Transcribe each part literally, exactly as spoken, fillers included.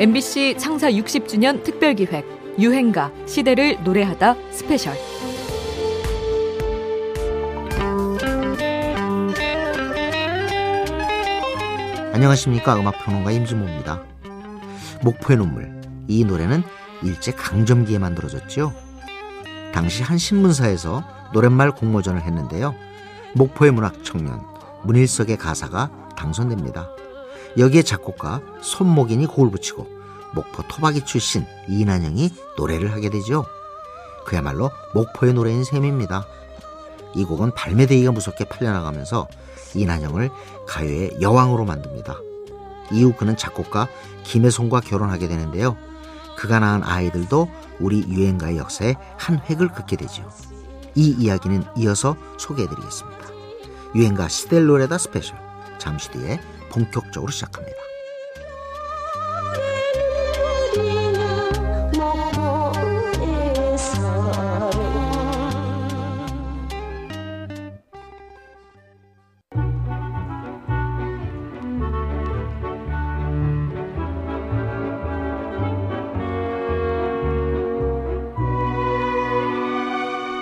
엠비씨 창사 육십 주년 특별기획 유행가 시대를 노래하다 스페셜. 안녕하십니까. 음악평론가 임진모입니다. 목포의 눈물, 이 노래는 일제강점기에 만들어졌죠. 당시 한 신문사에서 노랫말 공모전을 했는데요, 목포의 문학청년 문일석의 가사가 당선됩니다. 여기에 작곡가 손목인이 곡을 붙이고 목포 토박이 출신 이난영이 노래를 하게 되죠. 그야말로 목포의 노래인 셈입니다. 이 곡은 발매되기가 무섭게 팔려나가면서 이난영을 가요의 여왕으로 만듭니다. 이후 그는 작곡가 김혜송과 결혼하게 되는데요, 그가 낳은 아이들도 우리 유행가의 역사에 한 획을 긋게 되죠. 이 이야기는 이어서 소개해드리겠습니다. 유행가 시대를 노래하다 스페셜, 잠시 뒤에 본격적으로 시작합니다.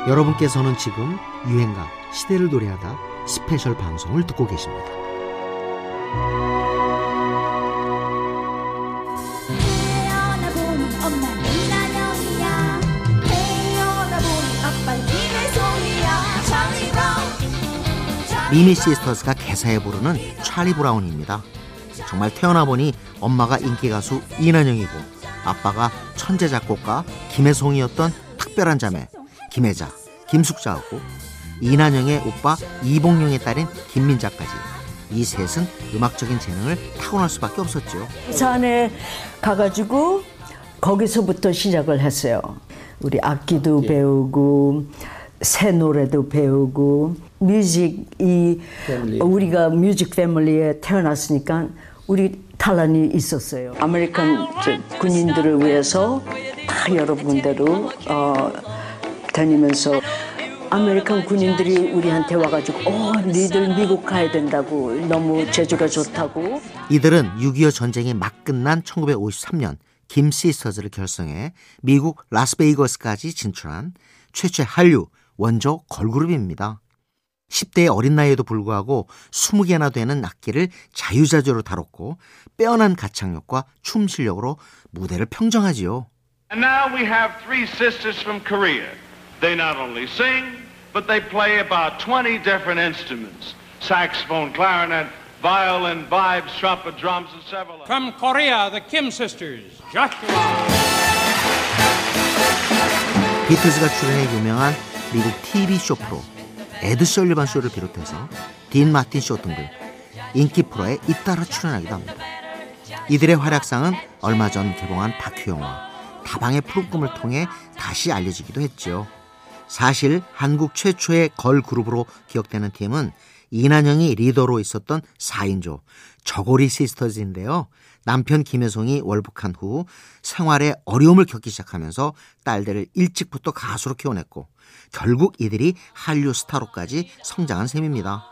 여러분께서는 지금 유행가 시대를 노래하다 스페셜 방송을 듣고 계십니다. 태어나 보니 엄마 이난영이야. 태어나 보니 아빠 김혜송이야. 찰리 브라운. 미미 시스터즈가 개사에 부르는 찰리 브라운입니다. 정말 태어나 보니 엄마가 인기 가수 이난영이고 아빠가 천재 작곡가 김혜송이었던 특별한 자매 김혜자, 김숙자하고 이난영의 오빠 이봉룡의 딸인 김민자까지 이 셋은 음악적인 재능을 타고날 수밖에 없었죠. 부산에 가가지고 거기서부터 시작을 했어요. 우리 악기도 예. 배우고 새 노래도 배우고 뮤직 이 패밀리. 우리가 뮤직 패밀리에 태어났으니까 우리 탈란이 있었어요. 아메리칸 군인들을 위해서 다 여러 군데로 어, 다니면서 아메리칸 군인들이 우리한테 와가지고 어, 니들 미국 가야 된다고, 너무 재주가 좋다고. 이들은 육이오 전쟁이 막 끝난 천구백오십삼 년 김시스터즈를 결성해 미국 라스베이거스까지 진출한 최초의 한류 원조 걸그룹입니다. 십 대의 어린 나이에도 불구하고 스무 개나 되는 악기를 자유자재로 다뤘고 빼어난 가창력과 춤 실력으로 무대를 평정하지요. And now we have three sisters from Korea. They not only sing, but they play about twenty different instruments. Saxophone, clarinet, violin, vibes, trumpet, drums, and several others. From Korea, the Kim Sisters, Joshua. 비틀즈가 출연해 유명한 미국 티비 쇼 프로 에드 설리반 쇼를 비롯해서 딘 마틴 쇼 등등 인기 프로에 잇따라 출연하기도 합니다. 이들의 활약상은 얼마 전 개봉한 다큐 영화 다방의 푸른꿈을 통해 다시 알려지기도 했죠. 사실 한국 최초의 걸그룹으로 기억되는 팀은 이난영이 리더로 있었던 사 인조 저고리 시스터즈인데요. 남편 김혜송이 월북한 후 생활에 어려움을 겪기 시작하면서 딸들을 일찍부터 가수로 키워냈고 결국 이들이 한류 스타로까지 성장한 셈입니다.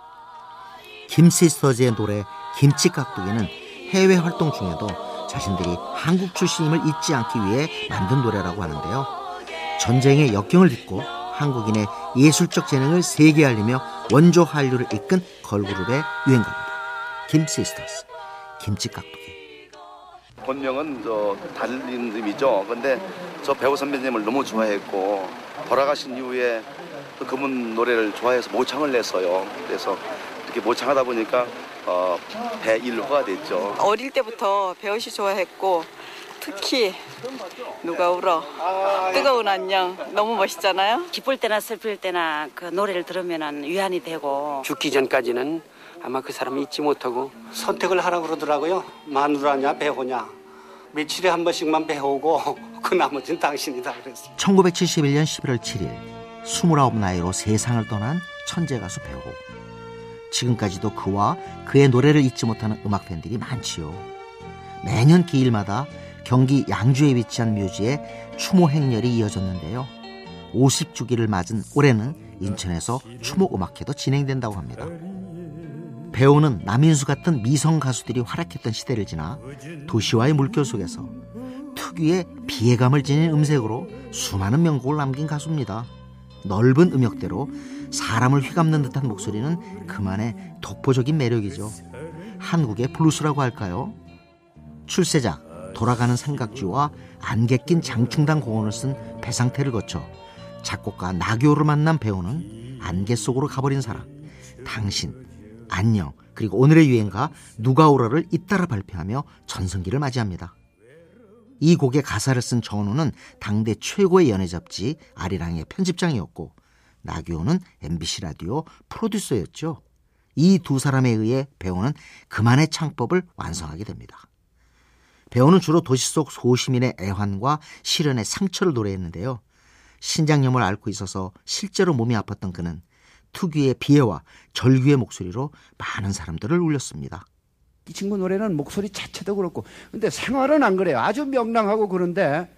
김시스터즈의 노래 김치깍두기는 해외 활동 중에도 자신들이 한국 출신임을 잊지 않기 위해 만든 노래라고 하는데요. 전쟁의 역경을 딛고 한국인의 예술적 재능을 세계에 알리며 원조 한류를 이끈 걸그룹의 유행가입니다. 김시스터즈, 김치깍두기. 본명은 저 달님이죠. 그런데 저 배호 선배님을 너무 좋아했고 돌아가신 이후에 또 그분 노래를 좋아해서 모창을 냈어요. 그래서 이렇게 모창하다 보니까 어, 배일호가 됐죠. 어릴 때부터 배호 씨 좋아했고 특히 누가 울어, 뜨거운 안녕 너무 멋있잖아요. 기쁠 때나 슬플 때나 그 노래를 들으면 위안이 되고 죽기 전까지는 아마 그 사람을 잊지 못하고. 선택을 하라고 그러더라고요. 마누라냐 배호냐. 며칠에 한 번씩만 배호고 그 나머지는 당신이다 그랬어요. 천구백칠십일 년 십일월 칠일 스물아홉 나이로 세상을 떠난 천재 가수 배호. 지금까지도 그와 그의 노래를 잊지 못하는 음악 팬들이 많지요. 매년 기일마다 경기 양주에 위치한 묘지에 추모 행렬이 이어졌는데요. 오십 주기를 맞은 올해는 인천에서 추모 음악회도 진행된다고 합니다. 배호는 남인수 같은 미성 가수들이 활약했던 시대를 지나 도시와의 물결 속에서 특유의 비애감을 지닌 음색으로 수많은 명곡을 남긴 가수입니다. 넓은 음역대로 사람을 휘감는 듯한 목소리는 그만의 독보적인 매력이죠. 한국의 블루스라고 할까요? 출세작, 돌아가는 삼각지와 안개 낀 장충단 공원을 쓴 배상태를 거쳐 작곡가 나교를 만난 배호는 안개 속으로 가버린 사랑, 당신, 안녕, 그리고 오늘의 유행가 누가오라를 잇따라 발표하며 전성기를 맞이합니다. 이 곡의 가사를 쓴 정은호는 당대 최고의 연예 잡지 아리랑의 편집장이었고 나교호는 엠비씨 라디오 프로듀서였죠. 이 두 사람에 의해 배호는 그만의 창법을 완성하게 됩니다. 배호는 주로 도시 속 소시민의 애환과 시련의 상처를 노래했는데요. 신장염을 앓고 있어서 실제로 몸이 아팠던 그는 특유의 비애와 절규의 목소리로 많은 사람들을 울렸습니다. 이 친구 노래는 목소리 자체도 그렇고 근데 생활은 안 그래요. 아주 명랑하고 그런데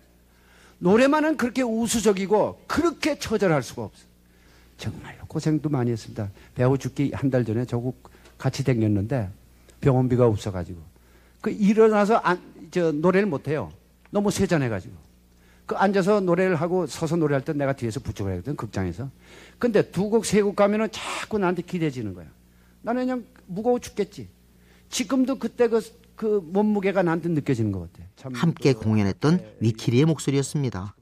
노래만은 그렇게 우수적이고 그렇게 처절할 수가 없어요. 정말로 고생도 많이 했습니다. 배우 죽기 한 달 전에 저국 같이 댕겼는데 병원비가 없어가지고 그 일어나서 안, 저 노래를 못해요. 너무 세잔해가지고 그 앉아서 노래를 하고 서서 노래할 때 내가 뒤에서 부축을 했거든 극장에서. 근데 두 곡 세 곡 가면은 자꾸 나한테 기대지는 거야. 나는 그냥 무거워 죽겠지. 지금도 그때 그, 그 몸무게가 나한테 느껴지는 것 같아요. 함께 공연했던 위키리의 목소리였습니다.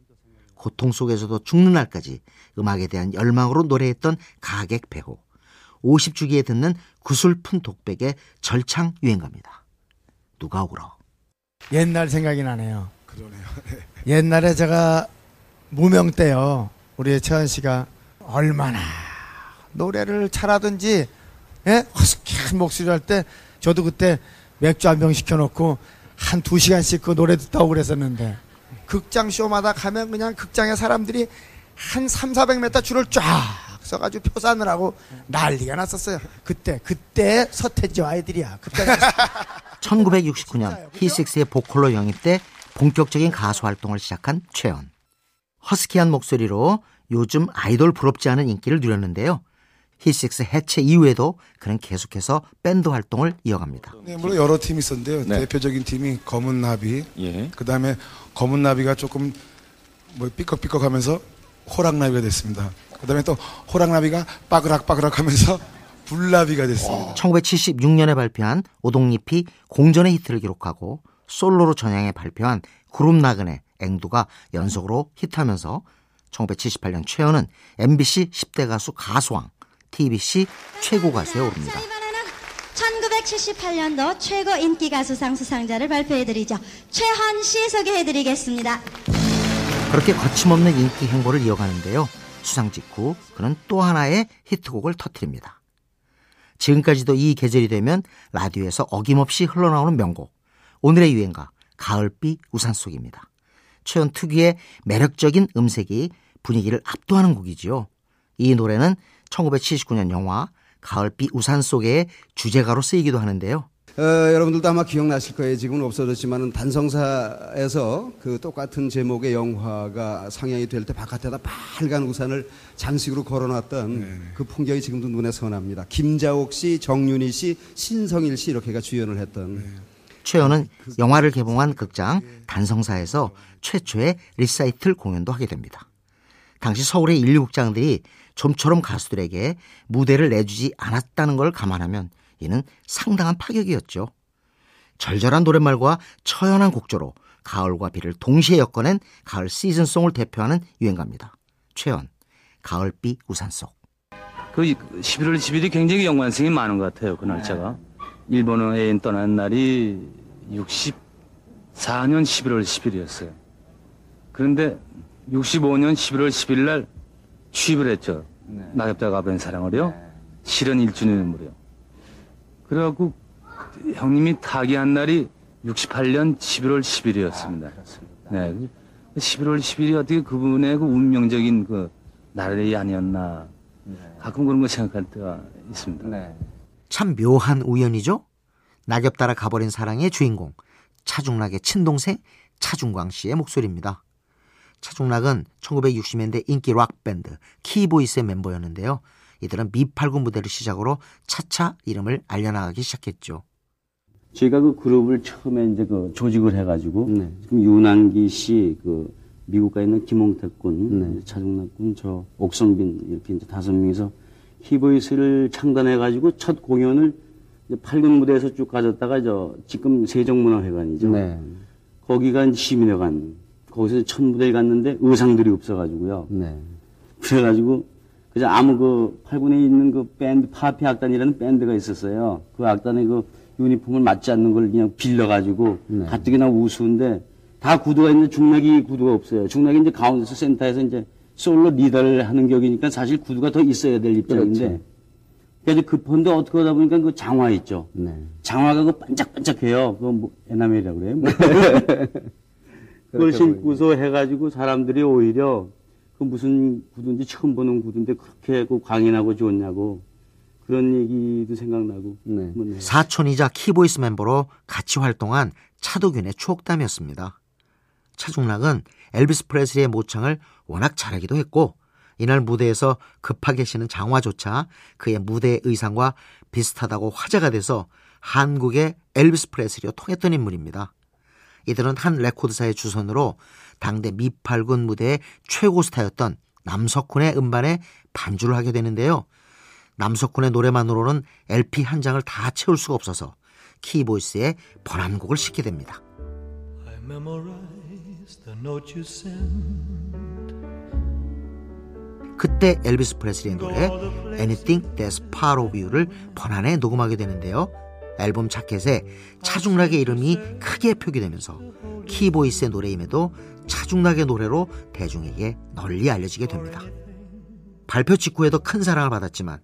고통 속에서도 죽는 날까지 음악에 대한 열망으로 노래했던 가객 배호. 오십 주기에 듣는 구슬픈 독백의 절창 유행가입니다. 누가 울어. 옛날 생각이 나네요. 그러네요. 옛날에 제가 무명 때요. 우리 채원 씨가 얼마나 노래를 잘하든지 예? 허스키한 목소리 할 때 저도 그때 맥주 한 병 시켜놓고 한 두 시간씩 그 노래 듣다고 그랬었는데 극장 쇼마다 가면 그냥 극장에 사람들이 한 삼사백 미터 줄을 쫙 서가지고 표 사느라고 난리가 났었어요. 그때 그때 서태지와 아이들이야. 그때 천구백육십구 년 히식스의 보컬로 영입 때 본격적인 가수 활동을 시작한 최연. 허스키한 목소리로 요즘 아이돌 부럽지 않은 인기를 누렸는데요. 히식스 해체 이후에도 그는 계속해서 밴드 활동을 이어갑니다. 네, 물론 여러 팀이 있었는데요. 네. 대표적인 팀이 검은나비, 예. 그 다음에 검은나비가 조금 뭐 삐걱삐걱하면서 호랑나비가 됐습니다. 그 다음에 또 호랑나비가 빠그락빠그락하면서 불나비가 됐습니다. 천구백칠십육 년에 발표한 오동잎이 공전의 히트를 기록하고 솔로로 전향해 발표한 그룹 나그네 앵두가 연속으로 히트하면서 천구백칠십팔 년 최연은 엠비씨 십 대 가수 가수왕, 티비씨 최고 가수에 오릅니다. 천구백칠십팔 년도 최고 인기 가수상 수상자를 발표해드리죠. 최헌 씨 소개해드리겠습니다. 그렇게 거침없는 인기 행보를 이어가는데요. 수상 직후 그는 또 하나의 히트곡을 터뜨립니다. 지금까지도 이 계절이 되면 라디오에서 어김없이 흘러나오는 명곡. 오늘의 유행가 가을비 우산 속입니다. 최헌 특유의 매력적인 음색이 분위기를 압도하는 곡이지요. 이 노래는 천구백칠십구 년 영화 가을비 우산 속의 주제가로 쓰이기도 하는데요. 어, 여러분들도 아마 기억나실 거예요. 지금은 없어졌지만 단성사에서 그 똑같은 제목의 영화가 상영이 될 때 바깥에다 빨간 우산을 장식으로 걸어놨던 네네. 그 풍경이 지금도 눈에 선합니다. 김자옥 씨, 정윤희 씨, 신성일 씨 이렇게가 주연을 했던. 네. 최연은 영화를 개봉한 극장 단성사에서 최초의 리사이틀 공연도 하게 됩니다. 당시 서울의 일류극장들이 좀처럼 가수들에게 무대를 내주지 않았다는 걸 감안하면 이는 상당한 파격이었죠. 절절한 노랫말과 처연한 곡조로 가을과 비를 동시에 엮어낸 가을 시즌송을 대표하는 유행가입니다. 최연, 가을비 우산 속. 그 십일월 십일이 굉장히 연관성이 많은 것 같아요. 그 날짜가. 일본어 애인 떠난 날이 육십사 년 십일월 십일이었어요. 그런데 육십오 년 십일월 십일 날 취입을 했죠. 네. 낙엽자가 뵌 사랑을요. 네. 실현 일 주년 무렵. 그래갖고 형님이 타기한 날이 육십팔 년 십일월 십일이었습니다. 아, 네. 십일월 십일이 어떻게 그분의 그 운명적인 그 날이 아니었나. 네. 가끔 그런 거 생각할 때가 있습니다. 네. 참 묘한 우연이죠. 낙엽 따라 가버린 사랑의 주인공 차중락의 친동생 차중광 씨의 목소리입니다. 차중락은 천구백육십 년대 인기 락밴드 키보이스의 멤버였는데요. 이들은 미팔군 무대를 시작으로 차차 이름을 알려나가기 시작했죠. 저희가 그 그룹을 처음에 이제 그 조직을 해가지고 네. 지금 유난기 씨, 그 미국가 있는 김홍택 군, 네. 차중락 군, 저 옥성빈 이렇게 이제 다섯 명이서 키보이스를 창단해가지고 첫 공연을 이제 팔군 무대에서 쭉 가졌다가 저 지금 세종문화회관이죠. 네. 거기가 시민회관. 거기서 첫 무대에 갔는데 의상들이 없어가지고요. 네. 그래가지고 그저 아무 그 팔군에 있는 그 밴드 파피 악단이라는 밴드가 있었어요. 그 악단의 그 유니폼을 맞지 않는 걸 그냥 빌려가지고 네. 가뜩이나 우수인데 다 구두가 있는데 중락이 구두가 없어요. 중락이 이제 가운데서 센터에서 이제 솔로 리더를 하는 격이니까 사실 구두가 더 있어야 될 입장인데. 그렇죠. 그래서 급한데 어떻게 하다 보니까 그 장화 있죠. 네. 장화가 그 반짝반짝해요. 그거 뭐 에나멜이라고 그래요. 뭐. 그걸 신고서 해가지고 사람들이 오히려 그 무슨 구두인지 처음 보는 구두인데 그렇게 그 광인하고 좋냐고 그런 얘기도 생각나고. 네. 네. 사촌이자 키보이스 멤버로 같이 활동한 차도균의 추억담이었습니다. 차중락은 엘비스 프레슬리의 모창을 워낙 잘하기도 했고 이날 무대에서 급하게 신은 장화조차 그의 무대 의상과 비슷하다고 화제가 돼서 한국의 엘비스 프레슬리와 통했던 인물입니다. 이들은 한 레코드사의 주선으로 당대 미팔군 무대의 최고 스타였던 남석훈의 음반에 반주를 하게 되는데요. 남석훈의 노래만으로는 엘피 한 장을 다 채울 수가 없어서 키보이스의 번안곡을 싣게 됩니다. I memorized the note you sent. 그때 엘비스 프레슬리의 노래 Anything That's Part of You를 번안에 녹음하게 되는데요. 앨범 자켓에 차중락의 이름이 크게 표기되면서 키보이스의 노래임에도 차중락의 노래로 대중에게 널리 알려지게 됩니다. 발표 직후에도 큰 사랑을 받았지만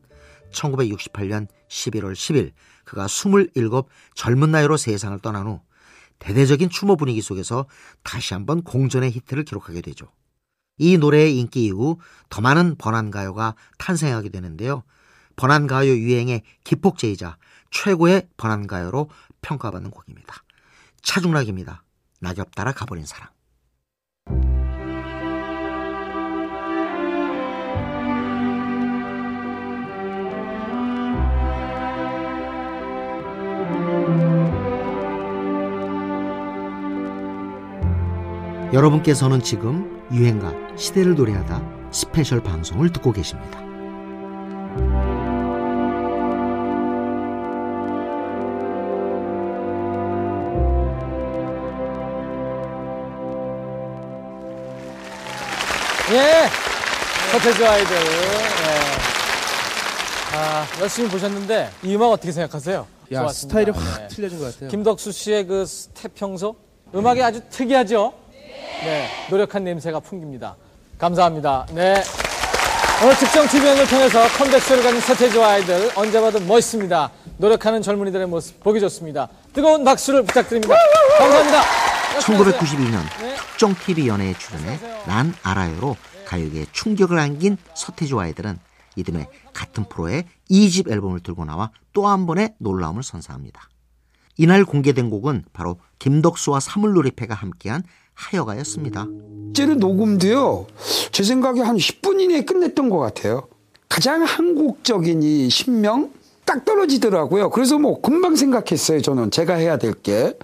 천구백육십팔년 십일월 십일 그가 스물일곱 젊은 나이로 세상을 떠난 후 대대적인 추모 분위기 속에서 다시 한번 공전의 히트를 기록하게 되죠. 이 노래의 인기 이후 더 많은 번안가요가 탄생하게 되는데요. 번안가요 유행의 기폭제이자 최고의 번안가요로 평가받는 곡입니다. 차중락입니다. 낙엽 따라 가버린 사랑. 여러분께서는 지금 유행가 시대를 노래하다 스페셜 방송을 듣고 계십니다. 예, 서태지와 아이들. 예. 아, 열심히 보셨는데 이 음악 어떻게 생각하세요? 야, 좋았습니다. 스타일이 확 네. 틀려진 것 같아요. 김덕수 씨의 그 태평소 음악이 네. 아주 특이하죠? 네, 노력한 냄새가 풍깁니다. 감사합니다. 네, 오늘 직정 티비엔을 통해서 컴백쇼를 가진 서태지와 아이들 언제 봐도 멋있습니다. 노력하는 젊은이들의 모습 보기 좋습니다. 뜨거운 박수를 부탁드립니다. 감사합니다. 천구백구십이년 네. 특정 티비 연예에 출연해 난 알아요로 가요계에 충격을 안긴 서태지와 아이들은 이듬해 같은 프로에 이집 앨범을 들고 나와 또 한 번의 놀라움을 선사합니다. 이날 공개된 곡은 바로 김덕수와 사물놀이패가 함께한 하여가였습니다. 실제로 녹음도요. 제 생각에 한 십분 이내에 끝냈던 것 같아요. 가장 한국적인 이 신명 딱 떨어지더라고요. 그래서 뭐 금방 생각했어요. 저는 제가 해야 될 게.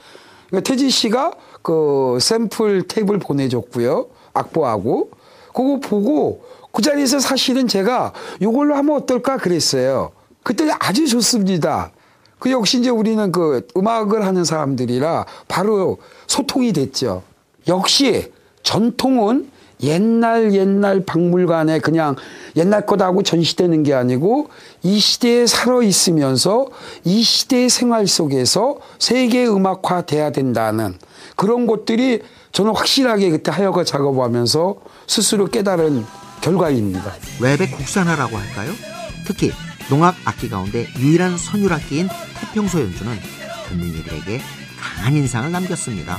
그러니까 태지 씨가 그 샘플 테이블 보내줬고요. 악보하고. 그거 보고 그 자리에서 사실은 제가 이걸로 하면 어떨까 그랬어요. 그때 아주 좋습니다. 그 역시 이제 우리는 그 음악을 하는 사람들이라 바로 소통이 됐죠. 역시 전통은 옛날 옛날 박물관에 그냥 옛날 거다하고 전시되는 게 아니고 이 시대에 살아있으면서 이 시대의 생활 속에서 세계 음악화돼야 된다는 그런 것들이 저는 확실하게 그때 하여가 작업하면서 스스로 깨달은 결과입니다. 웹의 국산화라고 할까요? 특히 농악 악기 가운데 유일한 선율악기인 태평소 연주는 듣는 이들에게 강한 인상을 남겼습니다.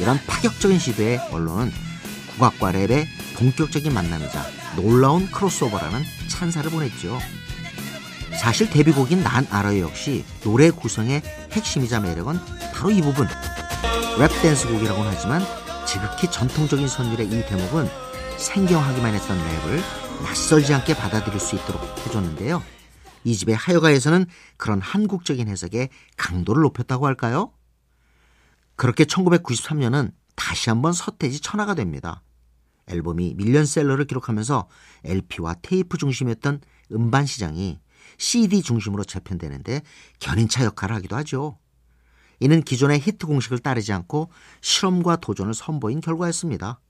이런 파격적인 시도에 언론은 국악과 랩의 본격적인 만남이자 놀라운 크로스오버라는 찬사를 보냈죠. 사실 데뷔곡인 난 알아요 역시 노래 구성의 핵심이자 매력은 바로 이 부분. 랩댄스곡이라고는 하지만 지극히 전통적인 선율의 이 대목은 생경하기만 했던 랩을 낯설지 않게 받아들일 수 있도록 해줬는데요. 이 집의 하여가에서는 그런 한국적인 해석의 강도를 높였다고 할까요? 그렇게 천구백구십삼 년은 다시 한번 서태지 천하가 됩니다. 앨범이 밀리언셀러를 기록하면서 엘피와 테이프 중심이었던 음반 시장이 씨디 중심으로 재편되는데 견인차 역할을 하기도 하죠. 이는 기존의 히트 공식을 따르지 않고 실험과 도전을 선보인 결과였습니다.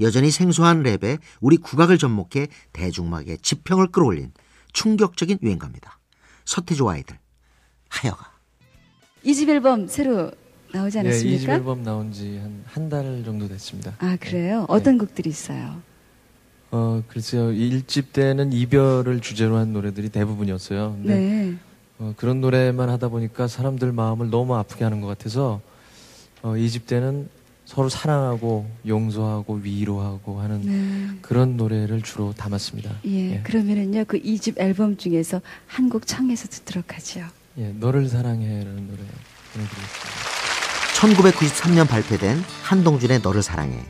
여전히 생소한 랩에 우리 국악을 접목해 대중음악의 지평을 끌어올린 충격적인 유행가입니다. 서태지와 아이들, 하여가. 이 집 앨범 새로 나오지 않았습니까? 네, 이 집 앨범 나온 지 한 한 달 정도 됐습니다. 아, 그래요? 네. 어떤 곡들이 있어요? 어, 글쎄요. 일 집 때는 이별을 주제로 한 노래들이 대부분이었어요. 근데 네. 어, 그런 노래만 하다 보니까 사람들 마음을 너무 아프게 하는 것 같아서 어, 이 집 때는 서로 사랑하고 용서하고 위로하고 하는 네. 그런 노래를 주로 담았습니다. 예, 예. 그러면은요, 그 이 집 앨범 중에서 한 곡 청해서 듣도록 하죠. 예, 너를 사랑해라는 노래 보내드리겠습니다. 천구백구십삼 년 발표된 한동준의 너를 사랑해.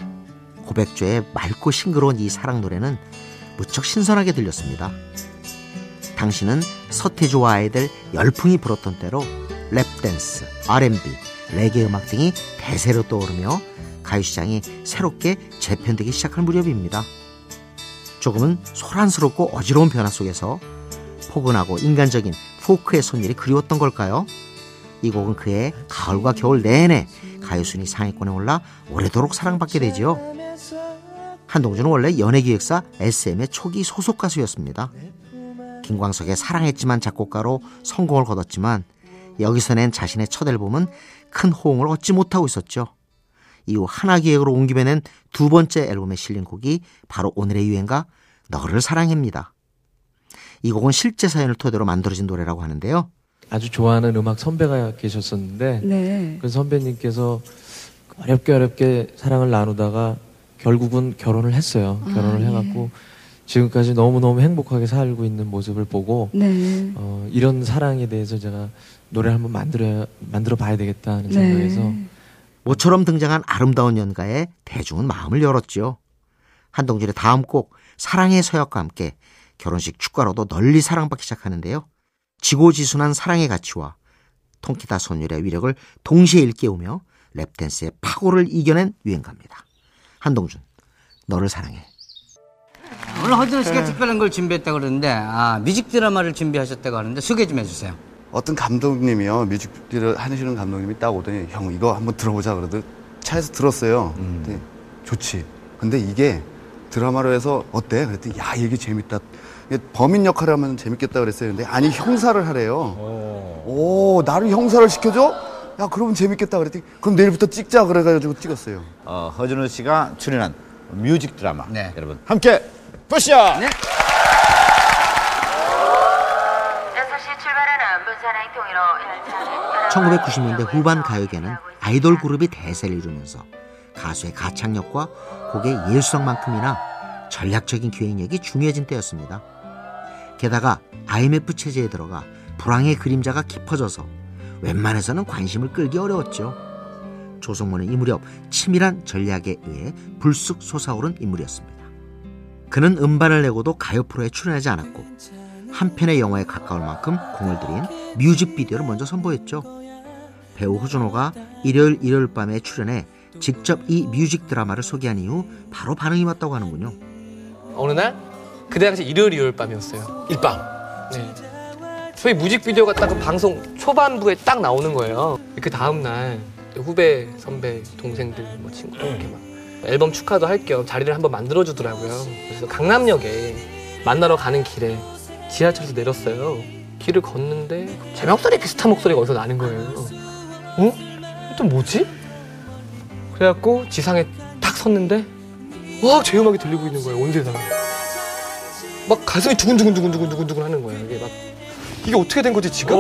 고백조의 맑고 싱그러운 이 사랑 노래는 무척 신선하게 들렸습니다. 당시는 서태지와 아이들 열풍이 불었던 때로 랩댄스, 알앤비, 레게 음악 등이 대세로 떠오르며 가요시장이 새롭게 재편되기 시작할 무렵입니다. 조금은 소란스럽고 어지러운 변화 속에서 포근하고 인간적인 포크의 손길이 그리웠던 걸까요? 이 곡은 그해 가을과 겨울 내내 가요순위 상위권에 올라 오래도록 사랑받게 되지요. 한동준은 원래 연예기획사 에스엠의 초기 소속 가수였습니다. 김광석의 사랑했지만 작곡가로 성공을 거뒀지만 여기서 낸 자신의 첫 앨범은 큰 호응을 얻지 못하고 있었죠. 이후 하나 기획으로 옮기며 낸 두 번째 앨범에 실린 곡이 바로 오늘의 유행가 너를 사랑해입니다. 이 곡은 실제 사연을 토대로 만들어진 노래라고 하는데요. 아주 좋아하는 음악 선배가 계셨었는데 네. 그 선배님께서 어렵게 어렵게 사랑을 나누다가 결국은 결혼을 했어요. 결혼을 아, 해갖고 예. 지금까지 너무너무 행복하게 살고 있는 모습을 보고 네. 어, 이런 사랑에 대해서 제가 노래를 한번 만들어 만들어 봐야 되겠다는 네. 생각에서 모처럼 등장한 아름다운 연가에 대중은 마음을 열었죠. 한동준의 다음 곡 사랑의 서약과 함께 결혼식 축가로도 널리 사랑받기 시작하는데요. 지고지순한 사랑의 가치와 통키타 선율의 위력을 동시에 일깨우며 랩댄스의 파고를 이겨낸 유행가입니다. 한동준, 너를 사랑해. 오늘 허진호 씨가 네. 특별한 걸 준비했다고 그러는데 아, 뮤직 드라마를 준비하셨다고 하는데 소개 좀 해주세요. 어떤 감독님이요, 뮤직비디오를 하시는 감독님이 딱 오더니 형 이거 한번 들어보자 그러더니 차에서 들었어요. 음. 근데 좋지. 근데 이게 드라마로 해서 어때? 그랬더니 야 이게 재밌다. 범인 역할을 하면 재밌겠다 그랬어요. 근데 아니 형사를 하래요. 오, 오 나를 형사를 시켜줘? 야 그러면 재밌겠다 그랬더니 그럼 내일부터 찍자 그래가지고 찍었어요. 어, 허준호 씨가 출연한 뮤직 드라마 네. 여러분 함께 보시죠. 네. 천구백구십 년대 후반 가요계는 아이돌 그룹이 대세를 이루면서 가수의 가창력과 곡의 예술성만큼이나 전략적인 기획력이 중요해진 때였습니다. 게다가 아이엠에프 체제에 들어가 불황의 그림자가 깊어져서 웬만해서는 관심을 끌기 어려웠죠. 조성모는 이 무렵 치밀한 전략에 의해 불쑥 솟아오른 인물이었습니다. 그는 음반을 내고도 가요 프로에 출연하지 않았고 한 편의 영화에 가까울 만큼 공을 들인 뮤직비디오를 먼저 선보였죠. 배우 허준호가 일요일 일요일 밤에 출연해 직접 이 뮤직 드라마를 소개한 이후 바로 반응이 왔다고 하는군요. 어느 날 그때 당시 일요일 일요일 밤이었어요. 일밤. 네. 저희 뮤직비디오가 딱 그 방송 초반부에 딱 나오는 거예요. 그 다음 날 후배, 선배, 동생들, 뭐 친구들 이렇게 막 앨범 축하도 할 겸 자리를 한번 만들어 주더라고요. 그래서 강남역에 만나러 가는 길에 지하철에서 내렸어요. 길을 걷는데 제 목소리 비슷한 목소리가 어디서 나는 거예요. 어? 또 뭐지? 그래갖고 지상에 탁 섰는데 와, 제 음악이 들리고 있는 거예요. 온 세상에. 막 가슴이 두근두근두근두근두근 하는 거예요. 이게 막 이게 어떻게 된 거지 지금?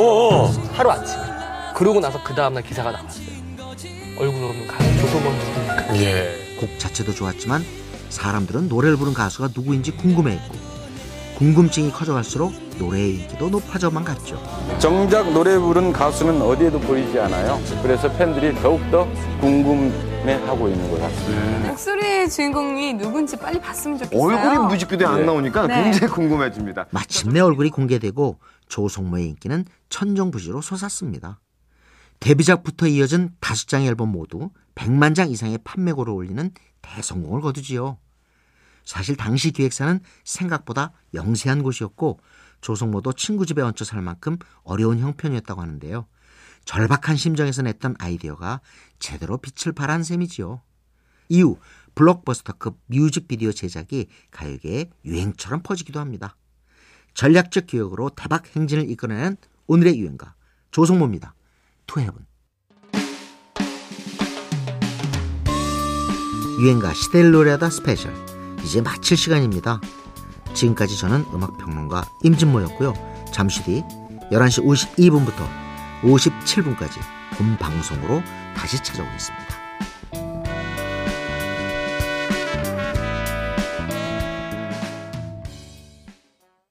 하루아침에. 그러고 나서 그 다음날 기사가 나왔어요. 얼굴 없는 가수 조성모 누구니까. 예. 곡 자체도 좋았지만 사람들은 노래를 부른 가수가 누구인지 궁금해했고 궁금증이 커져갈수록 노래의 인기도 높아져만 갔죠. 정작 노래 부른 가수는 어디에도 보이지 않아요. 그래서 팬들이 더욱더 궁금 하고 있는 것 같습니다. 네. 목소리의 주인공이 누군지 빨리 봤으면 좋겠어요. 얼굴이 뮤직비디오에 안 나오니까 네. 굉장히 궁금해집니다. 마침내 얼굴이 공개되고 조성모의 인기는 천정부지로 솟았습니다. 데뷔작부터 이어진 다섯 장의 앨범 모두 백만 장 이상의 판매고를 올리는 대성공을 거두지요. 사실 당시 기획사는 생각보다 영세한 곳이었고 조성모도 친구 집에 얹혀 살 만큼 어려운 형편이었다고 하는데요. 절박한 심정에서 냈던 아이디어가 제대로 빛을 발한 셈이지요. 이후 블록버스터급 뮤직비디오 제작이 가요계의 유행처럼 퍼지기도 합니다. 전략적 기획으로 대박 행진을 이끌어낸 오늘의 유행가 조성모입니다. To Heaven. 유행가 시대를 노래하다 스페셜 이제 마칠 시간입니다. 지금까지 저는 음악평론가 임진모였고요. 잠시 뒤 열한 시 오십이 분부터 오십칠 분까지 본 방송으로 다시 찾아오겠습니다.